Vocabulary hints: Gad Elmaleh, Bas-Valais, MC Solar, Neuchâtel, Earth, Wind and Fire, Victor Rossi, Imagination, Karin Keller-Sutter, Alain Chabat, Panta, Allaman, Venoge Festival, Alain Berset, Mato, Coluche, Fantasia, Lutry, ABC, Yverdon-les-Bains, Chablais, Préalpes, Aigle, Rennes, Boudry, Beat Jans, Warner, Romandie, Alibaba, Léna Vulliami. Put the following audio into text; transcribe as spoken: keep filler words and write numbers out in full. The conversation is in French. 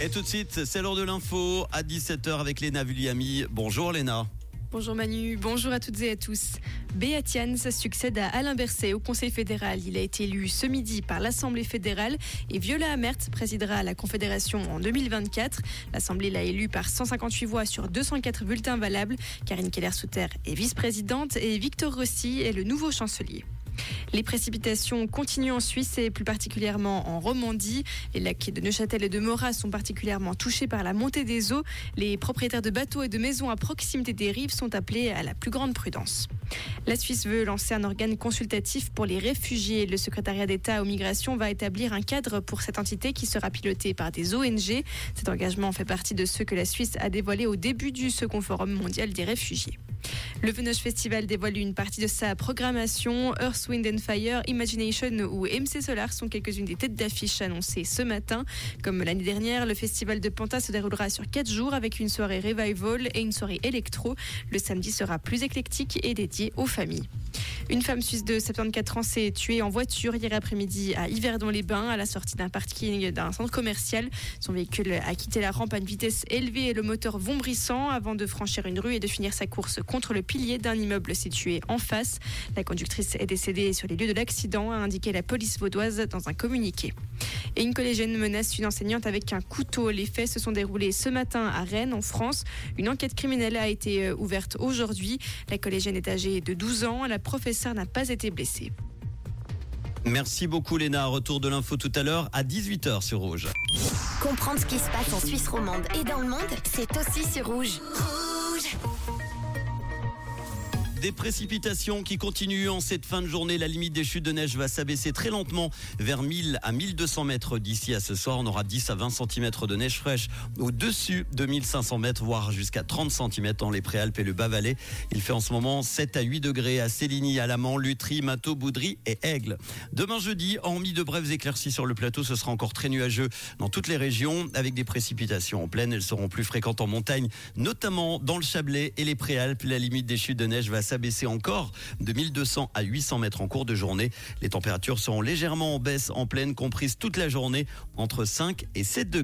Et tout de suite, c'est l'heure de l'info à dix-sept heures avec Léna Vulliami. Bonjour Léna. Bonjour Manu, bonjour à toutes et à tous. Beat Jans succède à Alain Berset au Conseil fédéral. Il a été élu ce midi par l'Assemblée fédérale et Viola Amherd présidera la Confédération en deux mille vingt-quatre. L'Assemblée l'a élu par cent cinquante-huit voix sur deux cent quatre bulletins valables. Karin Keller-Sutter est vice-présidente et Victor Rossi est le nouveau chancelier. Les précipitations continuent en Suisse et plus particulièrement en Romandie. Les lacs de Neuchâtel et de Morat sont particulièrement touchés par la montée des eaux. Les propriétaires de bateaux et de maisons à proximité des rives sont appelés à la plus grande prudence. La Suisse veut lancer un organe consultatif pour les réfugiés. Le secrétariat d'État aux migrations va établir un cadre pour cette entité qui sera pilotée par des O N G. Cet engagement fait partie de ceux que la Suisse a dévoilés au début du second forum mondial des réfugiés. Le Venoge Festival dévoile une partie de sa programmation. Earth, Wind and Fire, Imagination ou M C Solar sont quelques-unes des têtes d'affiche annoncées ce matin. Comme l'année dernière, le festival de Panta se déroulera sur quatre jours avec une soirée revival et une soirée électro. Le samedi sera plus éclectique et dédié aux familles. Une femme suisse de soixante-quatorze ans s'est tuée en voiture hier après-midi à Yverdon-les-Bains à la sortie d'un parking d'un centre commercial. Son véhicule a quitté la rampe à une vitesse élevée et le moteur vombrissant avant de franchir une rue et de finir sa course contre le pilier d'un immeuble situé en face. La conductrice est décédée sur les lieux de l'accident, a indiqué la police vaudoise dans un communiqué. Et une collégienne menace une enseignante avec un couteau. Les faits se sont déroulés ce matin à Rennes, en France. Une enquête criminelle a été ouverte aujourd'hui. La collégienne est âgée de douze ans. La professeure n'a pas été blessée. Merci beaucoup Léna. Retour de l'info tout à l'heure à dix-huit heures sur Rouge. Comprendre ce qui se passe en Suisse romande et dans le monde, c'est aussi sur Rouge. Rouge. Des précipitations qui continuent en cette fin de journée. La limite des chutes de neige va s'abaisser très lentement vers mille à mille deux cents mètres d'ici à ce soir. On aura dix à vingt centimètres de neige fraîche au-dessus de mille cinq cents mètres, voire jusqu'à trente centimètres dans les Préalpes et le Bas-Valais. Il fait en ce moment sept à huit degrés à Céligny, Allaman, Lutry, Mato, Boudry et Aigle. Demain jeudi, hormis de brèves éclaircies sur le plateau, ce sera encore très nuageux dans toutes les régions avec des précipitations en plaine. Elles seront plus fréquentes en montagne, notamment dans le Chablais et les Préalpes. La limite des chutes de neige va s'abaisser. Baisser encore de mille deux cents à huit cents mètres en cours de journée. Les températures seront légèrement en baisse en plaine, comprises toute la journée entre cinq et sept degrés.